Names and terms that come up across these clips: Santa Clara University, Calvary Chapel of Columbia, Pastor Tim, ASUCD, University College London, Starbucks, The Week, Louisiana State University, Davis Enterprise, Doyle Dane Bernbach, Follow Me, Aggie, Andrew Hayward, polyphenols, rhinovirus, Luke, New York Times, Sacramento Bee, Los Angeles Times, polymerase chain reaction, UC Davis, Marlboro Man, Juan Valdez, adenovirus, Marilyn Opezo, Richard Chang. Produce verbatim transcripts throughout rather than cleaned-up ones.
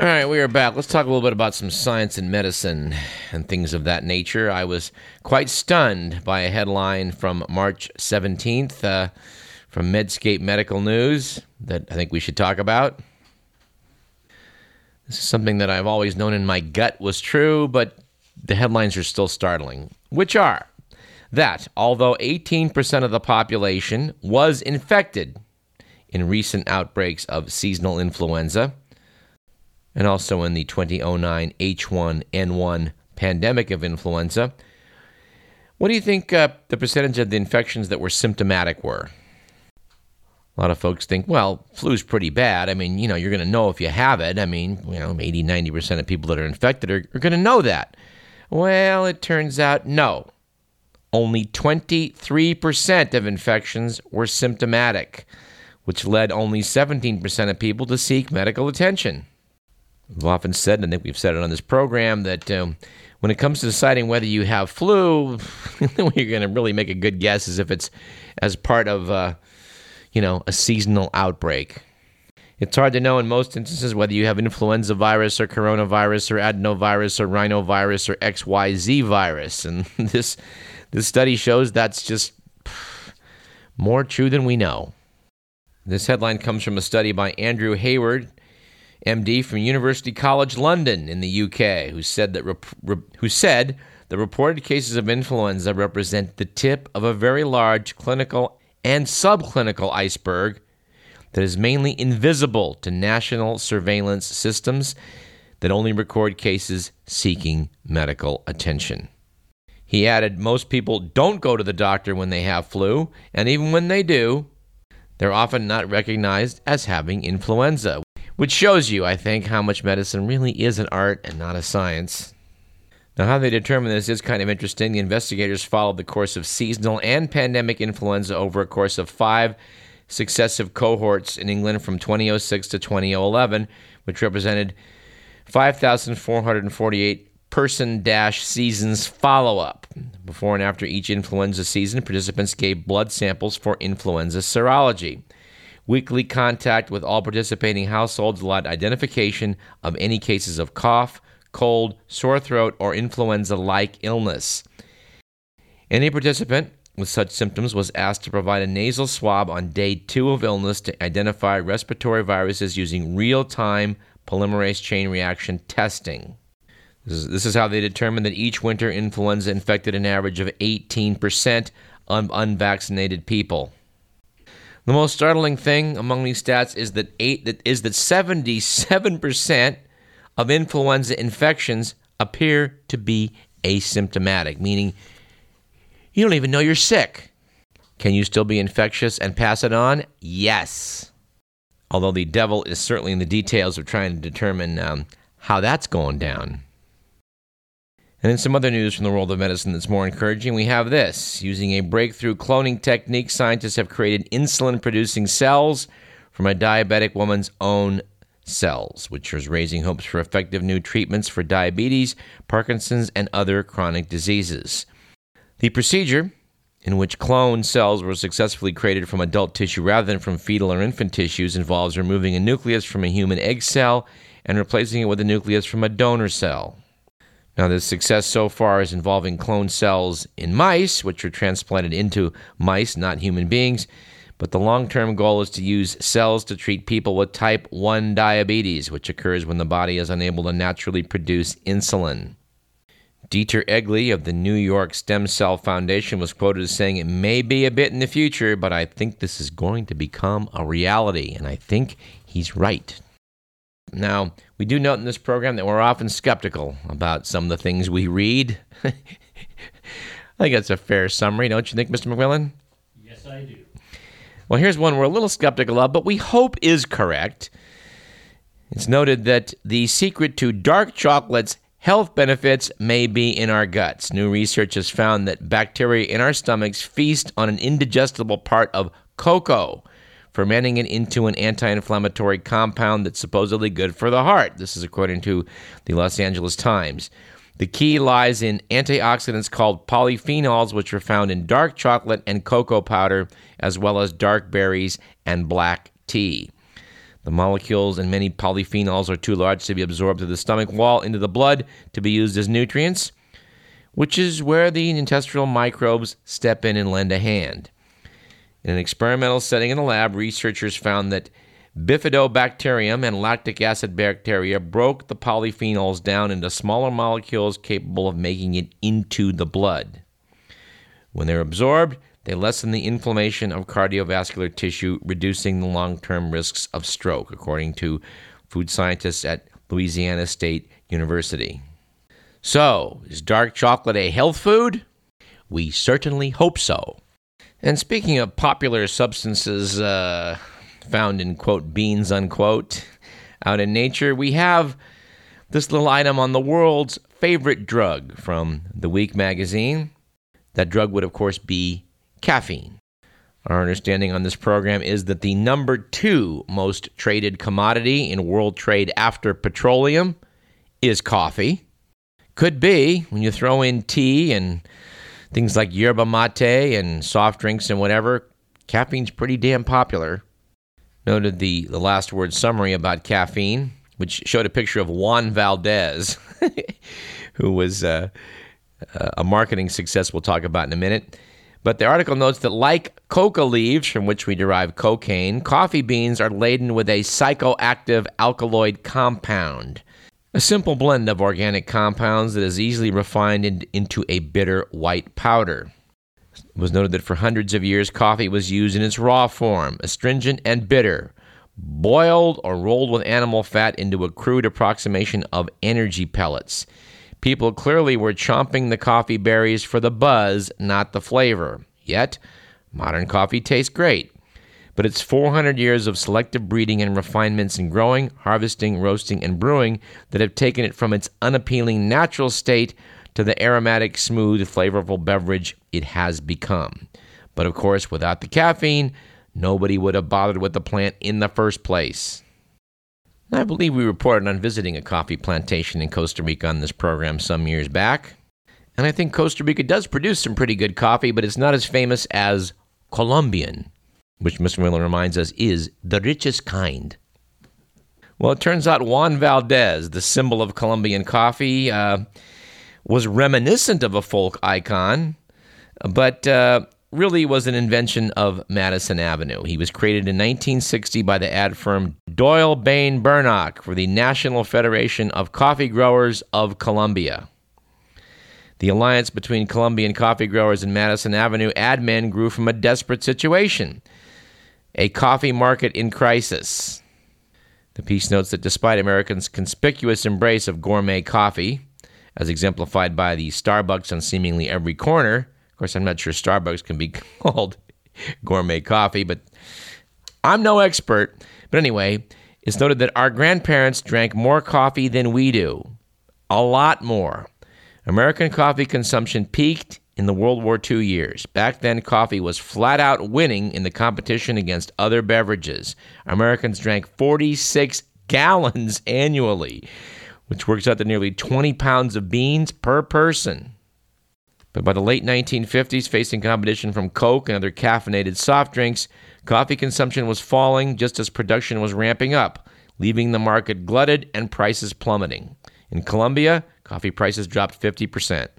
All right, we are back. Let's talk a little bit about some science and medicine and things of that nature. I was quite stunned by a headline from March seventeenth uh, from Medscape Medical News that I think we should talk about. This is something that I've always known in my gut was true, but the headlines are still startling, which are that although eighteen percent of the population was infected in recent outbreaks of seasonal influenza, and also in the twenty oh nine H one N one pandemic of influenza. What do you think uh, the percentage of the infections that were symptomatic were? A lot of folks think, well, flu's pretty bad. I mean, you know, you're going to know if you have it. I mean, you know, eighty, ninety percent of people that are infected are, are going to know that. Well, it turns out, no. Only twenty-three percent of infections were symptomatic, which led only seventeen percent of people to seek medical attention. I've often said, and I think we've said it on this program, that um, when it comes to deciding whether you have flu, what you're going to really make a good guess is if it's as part of, uh, you know, a seasonal outbreak. It's hard to know in most instances whether you have influenza virus or coronavirus or adenovirus or rhinovirus or X Y Z virus. And this this study shows that's just pff, more true than we know. This headline comes from a study by Andrew Hayward, M D from University College London in the U K, who said that rep- rep- who said the reported cases of influenza represent the tip of a very large clinical and subclinical iceberg that is mainly invisible to national surveillance systems that only record cases seeking medical attention. He added, most people don't go to the doctor when they have flu, and even when they do, they're often not recognized as having influenza. Which shows you, I think, how much medicine really is an art and not a science. Now, how they determine this is kind of interesting. The investigators followed the course of seasonal and pandemic influenza over a course of five successive cohorts in England from twenty oh six to twenty eleven, which represented five thousand four hundred forty-eight person-seasons follow-up. Before and after each influenza season, participants gave blood samples for influenza serology. Weekly contact with all participating households allowed identification of any cases of cough, cold, sore throat, or influenza-like illness. Any participant with such symptoms was asked to provide a nasal swab on day two of illness to identify respiratory viruses using real-time polymerase chain reaction testing. This is, this is how they determined that each winter influenza infected an average of eighteen percent of unvaccinated people. The most startling thing among these stats is that eight that is that seventy-seven percent of influenza infections appear to be asymptomatic, meaning you don't even know you're sick. Can you still be infectious and pass it on? Yes. Although the devil is certainly in the details of trying to determine um, how that's going down. And in some other news from the world of medicine that's more encouraging, we have this. Using a breakthrough cloning technique, scientists have created insulin-producing cells from a diabetic woman's own cells, which is raising hopes for effective new treatments for diabetes, Parkinson's, and other chronic diseases. The procedure, in which clone cells were successfully created from adult tissue rather than from fetal or infant tissues, involves removing a nucleus from a human egg cell and replacing it with a nucleus from a donor cell. Now, this success so far is involving clone cells in mice, which are transplanted into mice, not human beings. But the long-term goal is to use cells to treat people with type one diabetes, which occurs when the body is unable to naturally produce insulin. Dieter Egli of the New York Stem Cell Foundation was quoted as saying, "It may be a bit in the future, but I think this is going to become a reality." And I think he's right. Now, we do note in this program that we're often skeptical about some of the things we read. I think that's a fair summary, don't you think, Mister McMillan? Yes, I do. Well, here's one we're a little skeptical of, but we hope is correct. It's noted that the secret to dark chocolate's health benefits may be in our guts. New research has found that bacteria in our stomachs feast on an indigestible part of cocoa, fermenting it into an anti-inflammatory compound that's supposedly good for the heart. This is according to the Los Angeles Times. The key lies in antioxidants called polyphenols, which are found in dark chocolate and cocoa powder, as well as dark berries and black tea. The molecules and many polyphenols are too large to be absorbed through the stomach wall into the blood to be used as nutrients, which is where the intestinal microbes step in and lend a hand. In an experimental setting in a lab, researchers found that Bifidobacterium and lactic acid bacteria broke the polyphenols down into smaller molecules capable of making it into the blood. When they're absorbed, they lessen the inflammation of cardiovascular tissue, reducing the long-term risks of stroke, according to food scientists at Louisiana State University. So, is dark chocolate a health food? We certainly hope so. And speaking of popular substances uh, found in, quote, beans, unquote, out in nature, we have this little item on the world's favorite drug from The Week magazine. That drug would, of course, be caffeine. Our understanding on this program is that the number two most traded commodity in world trade after petroleum is coffee. Could be, when you throw in tea and things like yerba mate and soft drinks and whatever, caffeine's pretty damn popular. Noted the, the last word summary about caffeine, which showed a picture of Juan Valdez, who was uh, a marketing success we'll talk about in a minute. But the article notes that like coca leaves, from which we derive cocaine, coffee beans are laden with a psychoactive alkaloid compound, a simple blend of organic compounds that is easily refined in, into a bitter white powder. It was noted that for hundreds of years, coffee was used in its raw form, astringent and bitter, boiled or rolled with animal fat into a crude approximation of energy pellets. People clearly were chomping the coffee berries for the buzz, not the flavor. Yet, modern coffee tastes great. But it's four hundred years of selective breeding and refinements in growing, harvesting, roasting, and brewing that have taken it from its unappealing natural state to the aromatic, smooth, flavorful beverage it has become. But of course, without the caffeine, nobody would have bothered with the plant in the first place. I believe we reported on visiting a coffee plantation in Costa Rica on this program some years back. And I think Costa Rica does produce some pretty good coffee, but it's not as famous as Colombian, which Mister Miller reminds us is the richest kind. Well, it turns out Juan Valdez, the symbol of Colombian coffee, uh, was reminiscent of a folk icon, but uh, really was an invention of Madison Avenue. He was created in nineteen sixty by the ad firm Doyle Dane Bernbach for the National Federation of Coffee Growers of Colombia. The alliance between Colombian coffee growers and Madison Avenue ad men grew from a desperate situation, a coffee market in crisis. The piece notes that despite Americans' conspicuous embrace of gourmet coffee, as exemplified by the Starbucks on seemingly every corner, of course, I'm not sure Starbucks can be called gourmet coffee, but I'm no expert. But anyway, it's noted that our grandparents drank more coffee than we do. A lot more. American coffee consumption peaked in the World War Two years. Back then, coffee was flat out winning in the competition against other beverages. Americans drank forty-six gallons annually, which works out to nearly twenty pounds of beans per person. But by the late nineteen fifties, facing competition from Coke and other caffeinated soft drinks, coffee consumption was falling just as production was ramping up, leaving the market glutted and prices plummeting. In Colombia, coffee prices dropped fifty percent.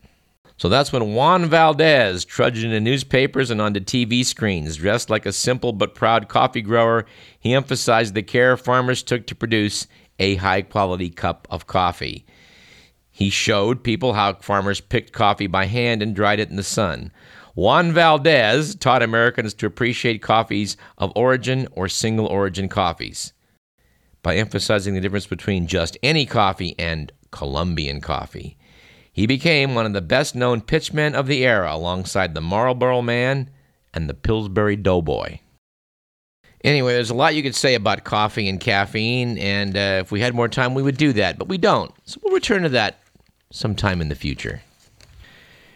So that's when Juan Valdez trudged into newspapers and onto T V screens. Dressed like a simple but proud coffee grower, he emphasized the care farmers took to produce a high-quality cup of coffee. He showed people how farmers picked coffee by hand and dried it in the sun. Juan Valdez taught Americans to appreciate coffees of origin or single-origin coffees by emphasizing the difference between just any coffee and Colombian coffee. He became one of the best-known pitchmen of the era alongside the Marlboro Man and the Pillsbury Doughboy. Anyway, there's a lot you could say about coffee and caffeine, and uh, if we had more time, we would do that, but we don't. So we'll return to that sometime in the future.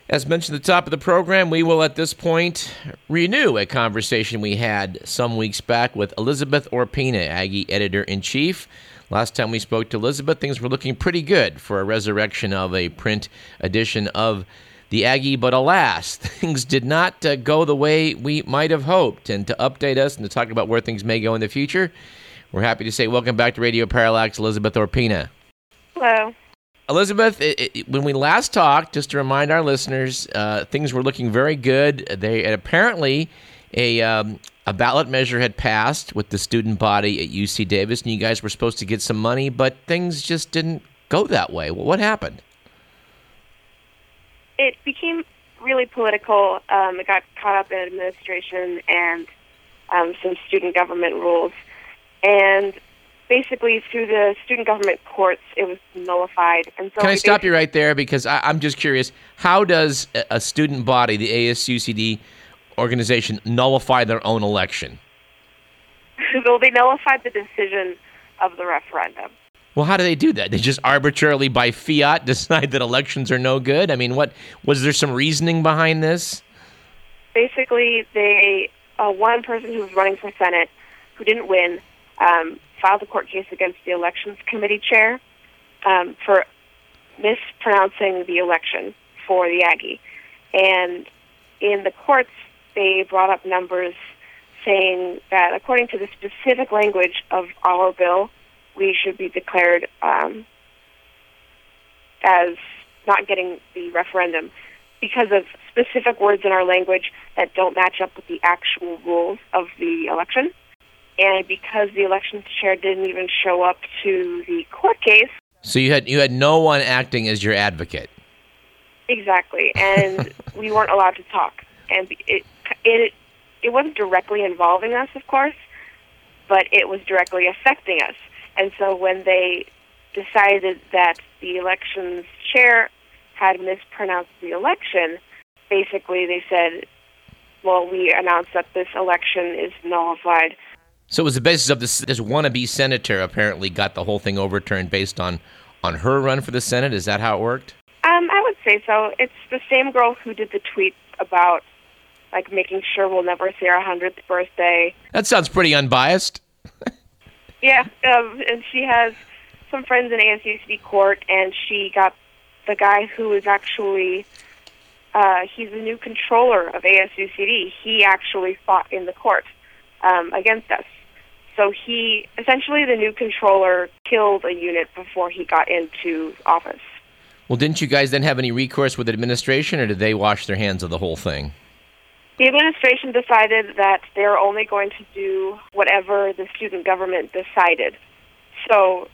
As mentioned at the top of the program, we will at this point renew a conversation we had some weeks back with Elizabeth Orpina, Aggie Editor-in-Chief. Last time we spoke to Elizabeth, things were looking pretty good for a resurrection of a print edition of the Aggie, but alas, things did not uh, go the way we might have hoped. And to update us and to talk about where things may go in the future, We're happy to say welcome back to Radio Parallax, Elizabeth Orpina. Hello. Elizabeth, it, it, when we last talked, just to remind our listeners, uh, things were looking very good. They and apparently a um, a ballot measure had passed with the student body at U C Davis, and you guys were supposed to get some money, but things just didn't go that way. Well, what happened? It became really political. Um, it got caught up in administration and um, some student government rules, and basically, through the student government courts, it was nullified. And so Can I stop you right there? Because I, I'm just curious. How does a student body, the A S U C D organization, nullify their own election? Well, they nullified the decision of the referendum. Well, how do they do that? They just arbitrarily, by fiat, decide that elections are no good? I mean, what was there some reasoning behind this? Basically, they uh, one person who was running for Senate, who didn't win, um, filed a court case against the Elections Committee chair um, for mispronouncing the election for the Aggie. And in the courts, they brought up numbers saying that according to the specific language of our bill, we should be declared um, as not getting the referendum because of specific words in our language that don't match up with the actual rules of the election. And because the elections chair didn't even show up to the court case. So you had you had no one acting as your advocate. Exactly. And we weren't allowed to talk. And it, it, it wasn't directly involving us, of course, but it was directly affecting us. And so when they decided that the elections chair had mispronounced the election, basically they said, well, we announced that this election is nullified. So it was the basis of this, this wannabe senator apparently got the whole thing overturned based on, on her run for the Senate. Is that how it worked? Um, I would say so. It's the same girl who did the tweet about, like, making sure we'll never see our hundredth birthday. That sounds pretty unbiased. Yeah, um, and she has some friends in A S U C D court, and she got the guy who is actually, uh, he's the new controller of A S U C D. He actually fought in the court um, against us. So he, essentially the new controller, killed a unit before he got into office. Well, didn't you guys then have any recourse with the administration, or did they wash their hands of the whole thing? The administration decided that they're only going to do whatever the student government decided. So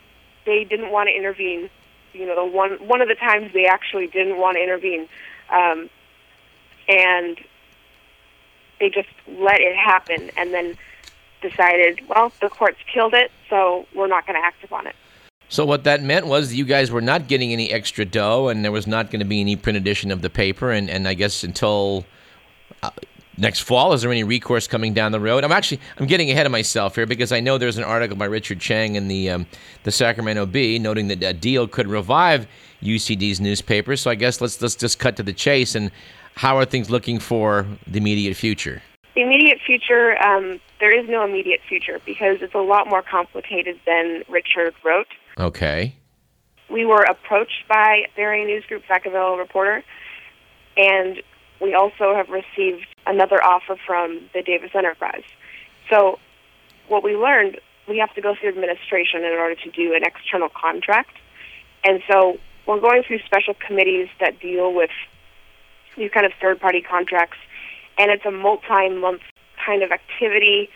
they didn't want to intervene. You know, the one one of the times they actually didn't want to intervene. Um, and they just let it happen and then decided, well, the courts killed it, so we're not going to act upon it. So what that meant was you guys were not getting any extra dough, and there was not going to be any print edition of the paper, and, and I guess until Uh, next fall, is there any recourse coming down the road? I'm actually I'm getting ahead of myself here because I know there's an article by Richard Chang in the um, the Sacramento Bee noting that a deal could revive U C D's newspaper. So I guess let's let's just cut to the chase. And how are things looking for the immediate future? The immediate future, um, there is no immediate future because it's a lot more complicated than Richard wrote. Okay. We were approached by varying news group, Vacaville Reporter, and we also have received another offer from the Davis Enterprise. So what we learned, we have to go through administration in order to do an external contract. And so we're going through special committees that deal with these kind of third-party contracts, and it's a multi-month kind of activity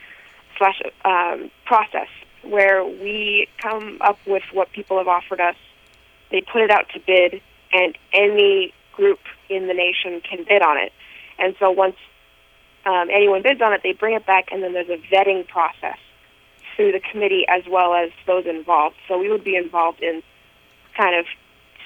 slash um, process where we come up with what people have offered us. They put it out to bid, and any group in the nation can bid on it. And so once um, anyone bids on it, they bring it back, and then there's a vetting process through the committee as well as those involved. So we would be involved in kind of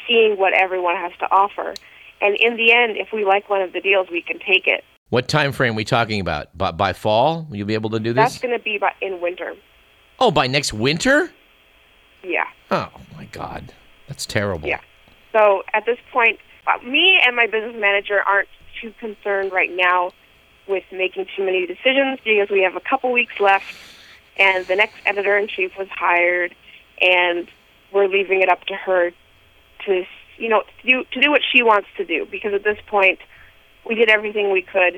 seeing what everyone has to offer. And in the end, if we like one of the deals, we can take it. What time frame are we talking about? By, by fall? Will you be able to do this? That's going to be by, in winter. Oh, by next winter? Yeah. Oh, my God. That's terrible. Yeah. So at this point, me and my business manager aren't too concerned right now with making too many decisions because we have a couple weeks left, and the next editor-in-chief was hired, and we're leaving it up to her to, you know, to do, to do what she wants to do because at this point we did everything we could,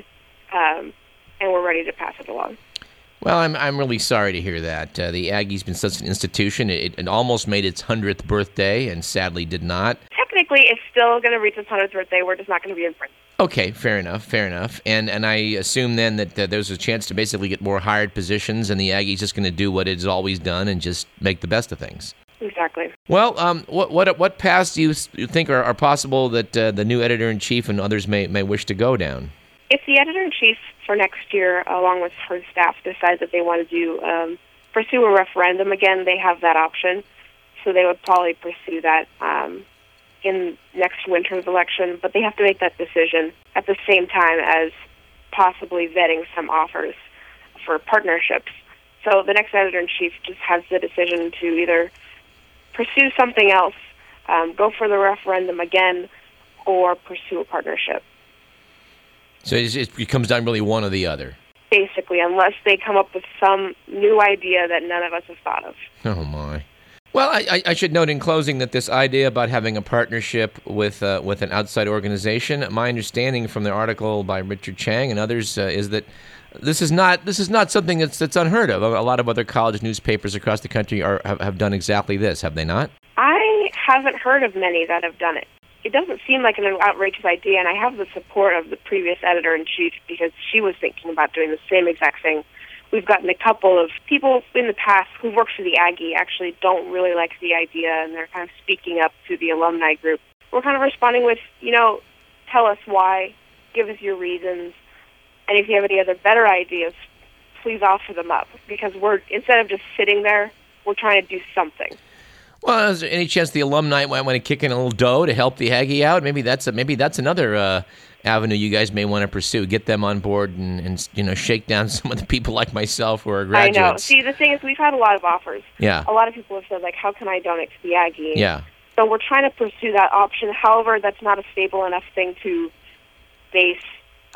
um, and we're ready to pass it along. Well, I'm I'm really sorry to hear that. Uh, the Aggie's been such an institution. It, it almost made its hundredth birthday and sadly did not. Technically, it's still going to reach its hundredth birthday. We're just not going to be in print. Okay, fair enough, fair enough. And and I assume then that uh, there's a chance to basically get more hired positions, and the Aggie's just going to do what it's always done and just make the best of things. Exactly. Well, um, what what what paths do you think are, are possible that uh, the new editor-in-chief and others may, may wish to go down? If the editor-in-chief for next year, along with her staff, decides that they want to do um, pursue a referendum again, they have that option. So they would probably pursue that um in next winter's election, but they have to make that decision at the same time as possibly vetting some offers for partnerships. So the next editor-in-chief just has the decision to either pursue something else, um, go for the referendum again, or pursue a partnership. So it comes down really one or the other? Basically, unless they come up with some new idea that none of us have thought of. Oh, my. Well, I, I should note in closing that this idea about having a partnership with uh, with an outside organization, my understanding from the article by Richard Chang and others uh, is that this is not this is not something that's that's unheard of. A lot of other college newspapers across the country are have, have done exactly this, have they not? I haven't heard of many that have done it. It doesn't seem like an outrageous idea, and I have the support of the previous editor-in-chief because she was thinking about doing the same exact thing. We've gotten a couple of people in the past who worked for the Aggie actually don't really like the idea, and they're kind of speaking up to the alumni group. We're kind of responding with, you know, tell us why, give us your reasons, and if you have any other better ideas, please offer them up, because we're, instead of just sitting there, we're trying to do something. Well, is there any chance the alumni might want to kick in a little dough to help the Aggie out? Maybe that's a, maybe that's another uh, avenue you guys may want to pursue. Get them on board and, and you know shake down some of the people like myself who are graduates. I know. See, the thing is, we've had a lot of offers. Yeah. A lot of people have said, like, how can I donate to the Aggie? Yeah. So we're trying to pursue that option. However, that's not a stable enough thing to base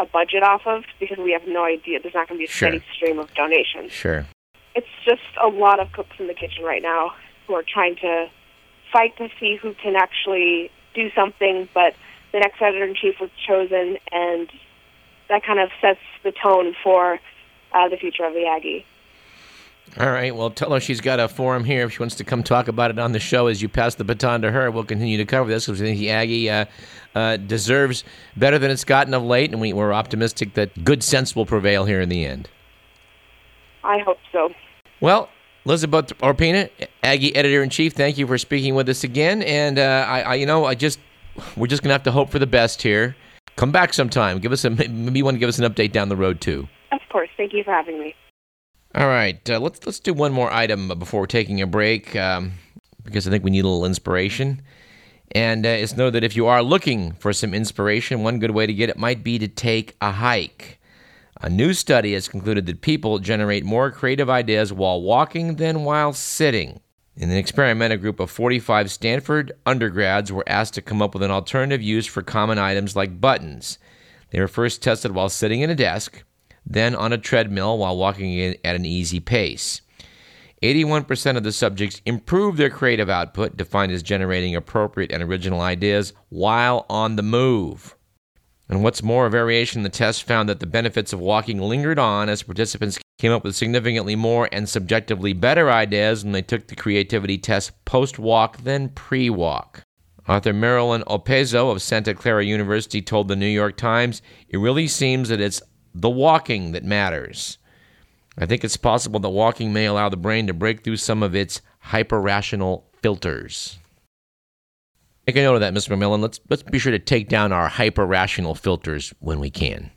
a budget off of because we have no idea. There's not going to be a steady sure. stream of donations. Sure. It's just a lot of cooks in the kitchen right now who are trying to fight to see who can actually do something, but the next editor-in-chief was chosen, and that kind of sets the tone for uh, the future of the Aggie. All right, well, tell her she's got a forum here. If she wants to come talk about it on the show as you pass the baton to her, we'll continue to cover this because we think the Aggie uh, uh, deserves better than it's gotten of late, and we, we're optimistic that good sense will prevail here in the end. I hope so. Well, Elizabeth Orpina, Aggie Editor-in-Chief, thank you for speaking with us again. And, uh, I, I, you know, I just we're just going to have to hope for the best here. Come back sometime. Give us a, maybe you want to give us an update down the road, too. Of course. Thank you for having me. All right. Uh, let's, let's do one more item before taking a break, um, because I think we need a little inspiration. And uh, it's noted that if you are looking for some inspiration, one good way to get it might be to take a hike. A new study has concluded that people generate more creative ideas while walking than while sitting. In an experiment, a group of forty-five Stanford undergrads were asked to come up with an alternative use for common items like buttons. They were first tested while sitting at a desk, then on a treadmill while walking at an easy pace. eighty-one percent of the subjects improved their creative output, defined as generating appropriate and original ideas while on the move. And what's more, a variation in the test found that the benefits of walking lingered on as participants came up with significantly more and subjectively better ideas when they took the creativity test post-walk than pre-walk. Author Marilyn Opezo of Santa Clara University told the New York Times, "It really seems that it's the walking that matters. I think it's possible that walking may allow the brain to break through some of its hyper-rational filters." Make a note of that, Mister McMillan. Let's let's be sure to take down our hyper-rational filters when we can.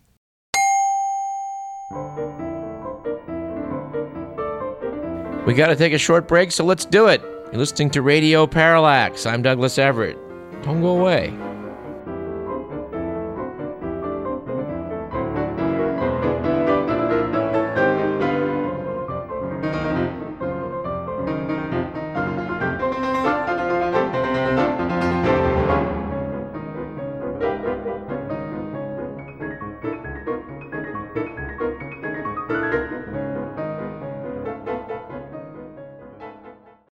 We got to take a short break, so let's do it. You're listening to Radio Parallax. I'm Douglas Everett. Don't go away.